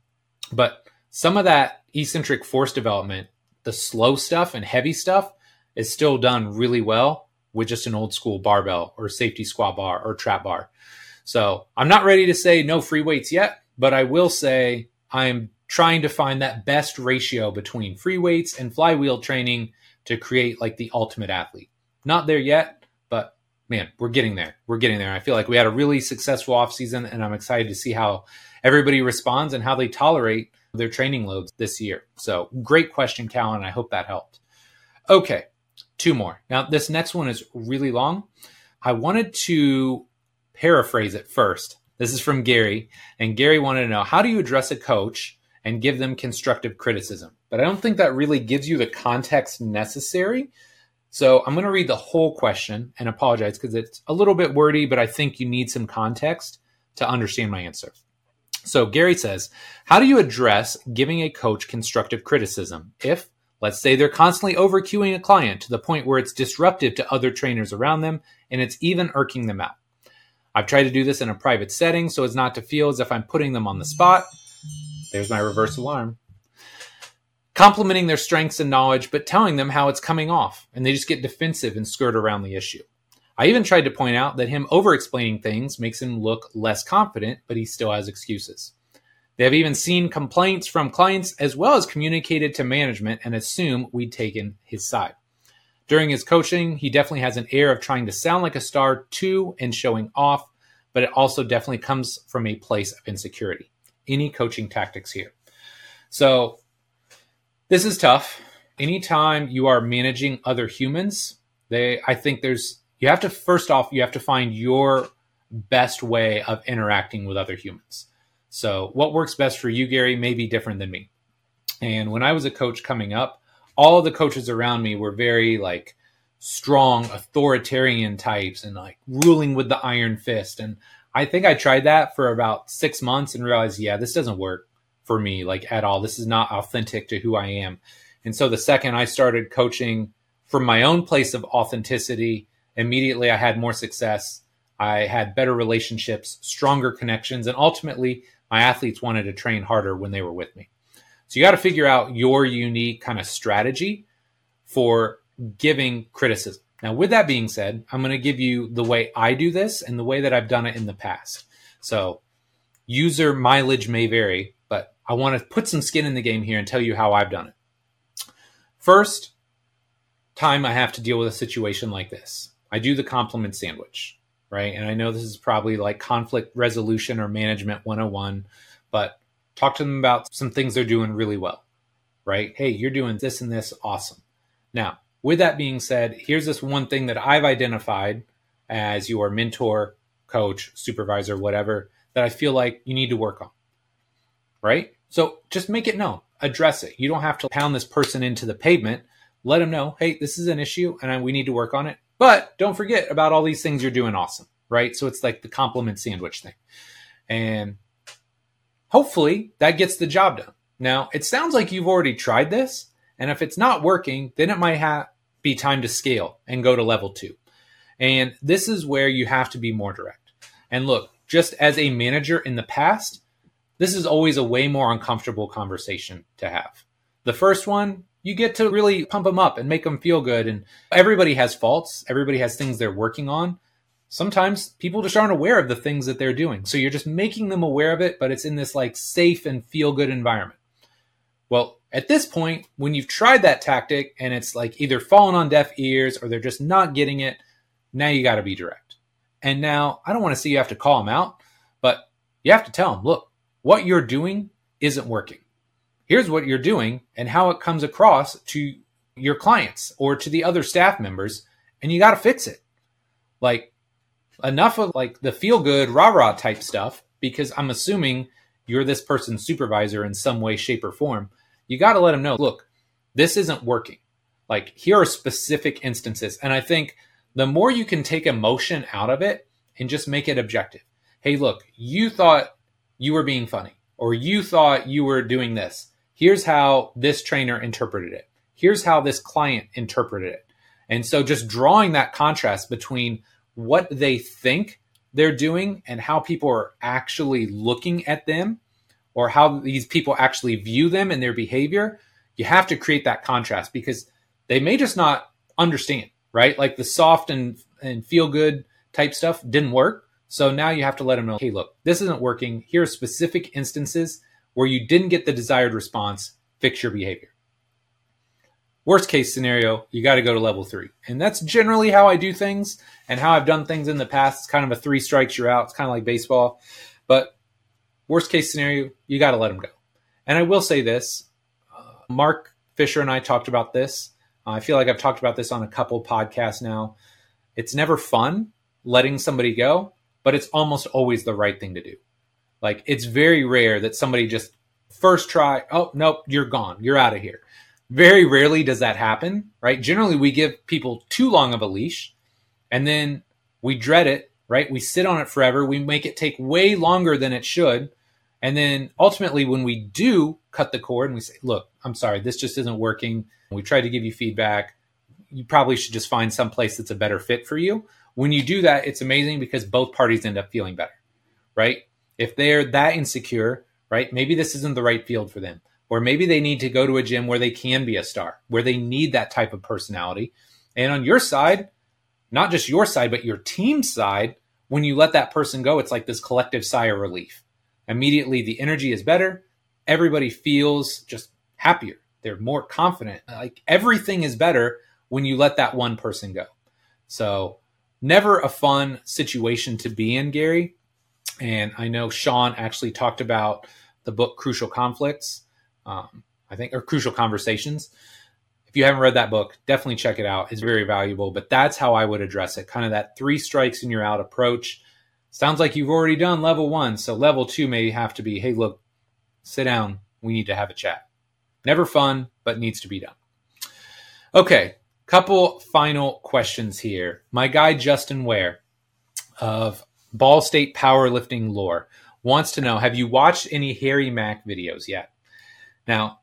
But some of that eccentric force development, the slow stuff and heavy stuff, is still done really well with just an old school barbell or safety squat bar or trap bar. So I'm not ready to say no free weights yet, but I will say I'm trying to find that best ratio between free weights and flywheel training to create like the ultimate athlete. Not there yet, but man, we're getting there. We're getting there. I feel like we had a really successful offseason, and I'm excited to see how everybody responds and how they tolerate their training loads this year. So great question, Callan. I hope that helped. Okay, two more. Now this next one is really long. I wanted to paraphrase it first. This is from Gary, and Gary wanted to know, how do you address a coach and give them constructive criticism? But I don't think that really gives you the context necessary. So I'm going to read the whole question and apologize because it's a little bit wordy, but I think you need some context to understand my answer. So Gary says, how do you address giving a coach constructive criticism if, let's say, they're constantly over-cueing a client to the point where it's disruptive to other trainers around them and it's even irking them out? I've tried to do this in a private setting so as not to feel as if I'm putting them on the spot. There's my reverse alarm. Complimenting their strengths and knowledge, but telling them how it's coming off, and they just get defensive and skirt around the issue. I even tried to point out that him over-explaining things makes him look less confident, but he still has excuses. They have even seen complaints from clients as well as communicated to management and assume we'd taken his side. During his coaching, he definitely has an air of trying to sound like a star too and showing off, but it also definitely comes from a place of insecurity. Any coaching tactics here? So this is tough. Anytime you are managing other humans, you have to find your best way of interacting with other humans. So what works best for you, Gary, may be different than me. And when I was a coach coming up, all of the coaches around me were very like strong authoritarian types and like ruling with the iron fist. And I think I tried that for about 6 months and realized, yeah, this doesn't work for me like at all. This is not authentic to who I am. And so the second I started coaching from my own place of authenticity, immediately I had more success. I had better relationships, stronger connections, and ultimately my athletes wanted to train harder when they were with me. So you got to figure out your unique kind of strategy for giving criticism. Now, with that being said, I'm going to give you the way I do this and the way that I've done it in the past. So user mileage may vary, but I want to put some skin in the game here and tell you how I've done it. First time I have to deal with a situation like this, I do the compliment sandwich, right? And I know this is probably like conflict resolution or management 101, but talk to them about some things they're doing really well, right? Hey, you're doing this and this. Awesome. Now, with that being said, here's this one thing that I've identified as your mentor, coach, supervisor, whatever, that I feel like you need to work on, right? So just make it known, address it. You don't have to pound this person into the pavement. Let them know, hey, this is an issue and we need to work on it. But don't forget about all these things you're doing awesome, right? So it's like the compliment sandwich thing. And hopefully that gets the job done. Now, it sounds like you've already tried this, and if it's not working, then it might be time to scale and go to level 2. And this is where you have to be more direct. And look, just as a manager in the past, this is always a way more uncomfortable conversation to have. The first one, you get to really pump them up and make them feel good. And everybody has faults. Everybody has things they're working on. Sometimes people just aren't aware of the things that they're doing. So you're just making them aware of it, but it's in this like safe and feel good environment. Well, at this point, when you've tried that tactic and it's like either fallen on deaf ears or they're just not getting it, now you got to be direct. And now I don't want to say you have to call them out, but you have to tell them, look, what you're doing isn't working. Here's what you're doing and how it comes across to your clients or to the other staff members, and you got to fix it. like enough of like the feel good rah-rah type stuff, because I'm assuming you're this person's supervisor in some way, shape, or form. You got to let them know, look, this isn't working. Like, here are specific instances. And I think the more you can take emotion out of it and just make it objective. Hey, look, you thought you were being funny, or you thought you were doing this. Here's how this trainer interpreted it. Here's how this client interpreted it. And so just drawing that contrast between what they think they're doing and how people are actually looking at them, or how these people actually view them and their behavior, you have to create that contrast, because they may just not understand, right? Like the soft and feel good type stuff didn't work. So now you have to let them know, hey, look, this isn't working. Here are specific instances where you didn't get the desired response. Fix your behavior. Worst case scenario, you got to go to level 3. And that's generally how I do things and how I've done things in the past. It's kind of a 3 strikes, you're out. It's kind of like baseball. But worst case scenario, you got to let them go. And I will say this, Mark Fisher and I talked about this. I feel like I've talked about this on a couple podcasts now. It's never fun letting somebody go, but it's almost always the right thing to do. Like, it's very rare that somebody just first try, oh, nope, you're gone. You're out of here. Very rarely does that happen, right? Generally, we give people too long of a leash, and then we dread it, right? We sit on it forever. We make it take way longer than it should. And then ultimately, when we do cut the cord and we say, look, I'm sorry, this just isn't working. We tried to give you feedback. You probably should just find some place that's a better fit for you. When you do that, it's amazing, because both parties end up feeling better, right? If they're that insecure, right? Maybe this isn't the right field for them. Or maybe they need to go to a gym where they can be a star, where they need that type of personality. And on your side, not just your side, but your team's side, when you let that person go, it's like this collective sigh of relief. Immediately, the energy is better. Everybody feels just happier. They're more confident. Like, everything is better when you let that one person go. So never a fun situation to be in, Gary. And I know Sean actually talked about the book Crucial Conflicts. I think, or Crucial Conversations. If you haven't read that book, definitely check it out. It's very valuable, but that's how I would address it. Kind of that 3 strikes and you're out approach. Sounds like you've already done level 1. So level 2 may have to be, hey, look, sit down. We need to have a chat. Never fun, but needs to be done. Okay. Couple final questions here. My guy, Justin Ware of Ball State Powerlifting Lore, wants to know, have you watched any Harry Mack videos yet? Now,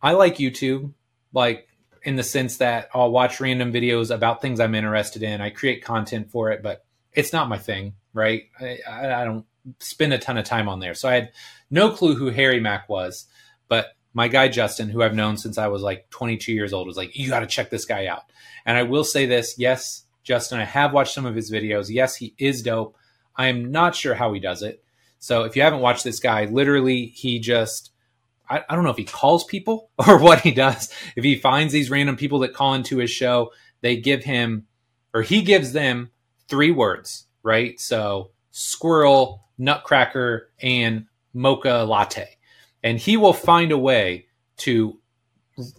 I like YouTube, like in the sense that I'll watch random videos about things I'm interested in. I create content for it, but it's not my thing, right? I don't spend a ton of time on there. So I had no clue who Harry Mack was, but my guy, Justin, who I've known since I was like 22 years old, was like, you got to check this guy out. And I will say this. Yes, Justin, I have watched some of his videos. Yes, he is dope. I am not sure how he does it. So if you haven't watched this guy, literally, he just... I don't know if he calls people or what he does. If he finds these random people that call into his show, they give him, or he gives them 3 words, right? So squirrel, nutcracker, and mocha latte. And he will find a way to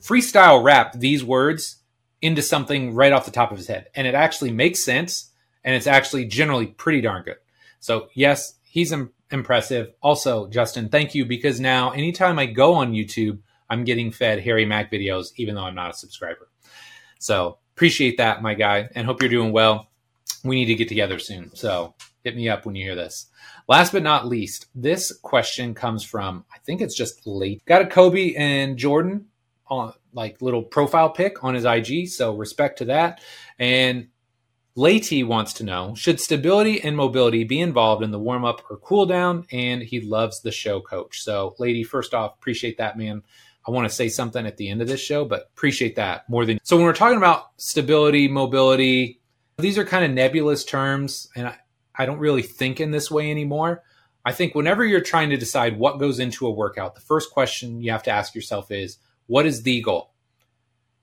freestyle rap these words into something right off the top of his head. And it actually makes sense. And it's actually generally pretty darn good. So yes, he's impressive. Also, Justin, thank you, because now anytime I go on YouTube, I'm getting fed Harry Mack videos, even though I'm not a subscriber. So appreciate that, my guy, and hope you're doing well. We need to get together soon. So hit me up when you hear this. Last but not least, this question comes from, I think it's just late. Got a Kobe and Jordan on like little profile pic on his IG. So respect to that. And Leite wants to know, should stability and mobility be involved in the warm-up or cool-down? And he loves the show, Coach. So, Leite, first off, appreciate that, man. I want to say something at the end of this show, but appreciate that more than... So when we're talking about stability, mobility, these are kind of nebulous terms, and I don't really think in this way anymore. I think whenever you're trying to decide what goes into a workout, the first question you have to ask yourself is, what is the goal?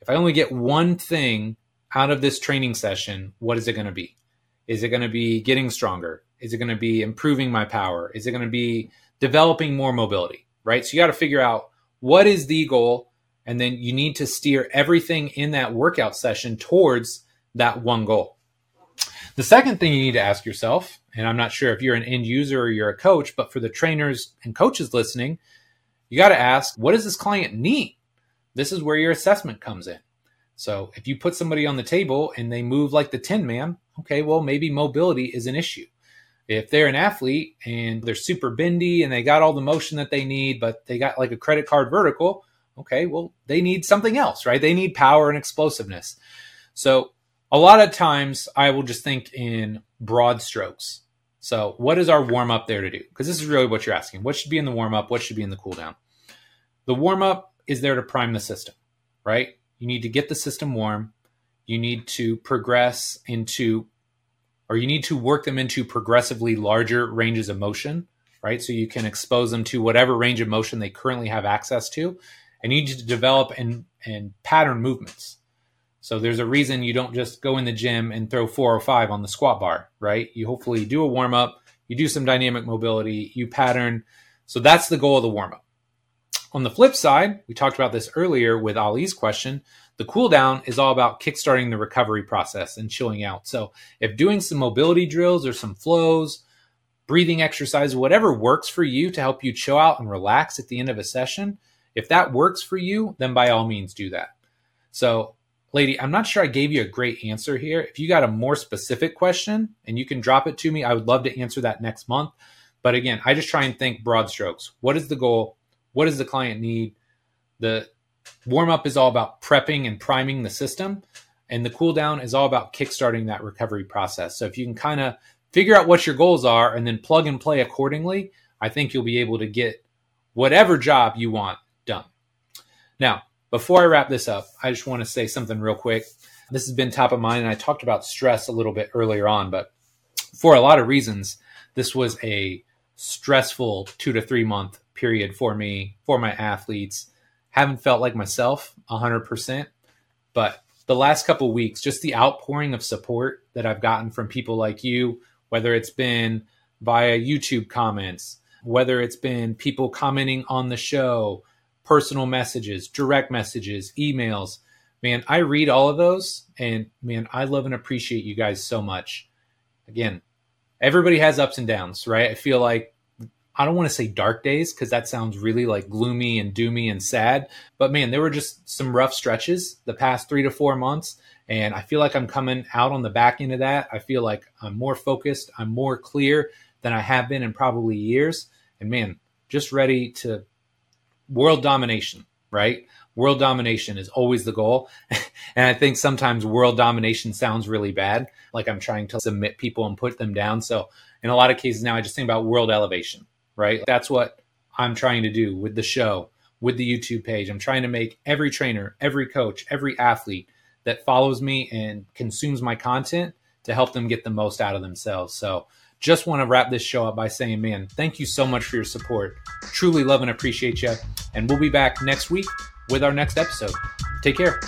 If I only get one thing out of this training session, what is it going to be? Is it going to be getting stronger? Is it going to be improving my power? Is it going to be developing more mobility, right? So you got to figure out what is the goal, and then you need to steer everything in that workout session towards that one goal. The second thing you need to ask yourself, and I'm not sure if you're an end user or you're a coach, but for the trainers and coaches listening, you got to ask, what does this client need? This is where your assessment comes in. So if you put somebody on the table and they move like the Tin Man, okay, well, maybe mobility is an issue. If they're an athlete and they're super bendy and they got all the motion that they need, but they got like a credit card vertical, okay, well, they need something else, right? They need power and explosiveness. So a lot of times I will just think in broad strokes. So what is our warm up there to do? Because this is really what you're asking. What should be in the warm up? What should be in the cool down? The warm up is there to prime the system, right? You need to get the system warm. You need to progress into, or you need to work them into progressively larger ranges of motion, right? So you can expose them to whatever range of motion they currently have access to, and you need to develop and pattern movements. So there's a reason you don't just go in the gym and throw 405 on the squat bar, right? You hopefully do a warm up, you do some dynamic mobility, you pattern. So that's the goal of the warm up. On the flip side, we talked about this earlier with Ali's question. The cool down is all about kickstarting the recovery process and chilling out. So if doing some mobility drills or some flows, breathing exercises, whatever works for you to help you chill out and relax at the end of a session, if that works for you, then by all means do that. So lady, I'm not sure I gave you a great answer here. If you got a more specific question and you can drop it to me, I would love to answer that next month. But again, I just try and think broad strokes. What is the goal? What does the client need? The warm-up is all about prepping and priming the system. And the cool-down is all about kickstarting that recovery process. So if you can kind of figure out what your goals are and then plug and play accordingly, I think you'll be able to get whatever job you want done. Now, before I wrap this up, I just want to say something real quick. This has been top of mind, and I talked about stress a little bit earlier on, but for a lot of reasons, this was a stressful 2 to 3 month period for me, for my athletes. Haven't felt like myself 100%, but the last couple of weeks, just the outpouring of support that I've gotten from people like you, whether it's been via YouTube comments, whether it's been people commenting on the show, personal messages, direct messages, emails, man, I read all of those and man, I love and appreciate you guys so much. Again, everybody has ups and downs, right? I feel like, I don't want to say dark days because that sounds really like gloomy and doomy and sad, but man, there were just some rough stretches the past 3 to 4 months. And I feel like I'm coming out on the back end of that. I feel like I'm more focused. I'm more clear than I have been in probably years. And man, just ready to world domination, right? World domination is always the goal. And I think sometimes world domination sounds really bad. Like I'm trying to submit people and put them down. So in a lot of cases now, I just think about world elevation, right? That's what I'm trying to do with the show, with the YouTube page. I'm trying to make every trainer, every coach, every athlete that follows me and consumes my content to help them get the most out of themselves. So just want to wrap this show up by saying, man, thank you so much for your support. Truly love and appreciate you. And we'll be back next week with our next episode. Take care.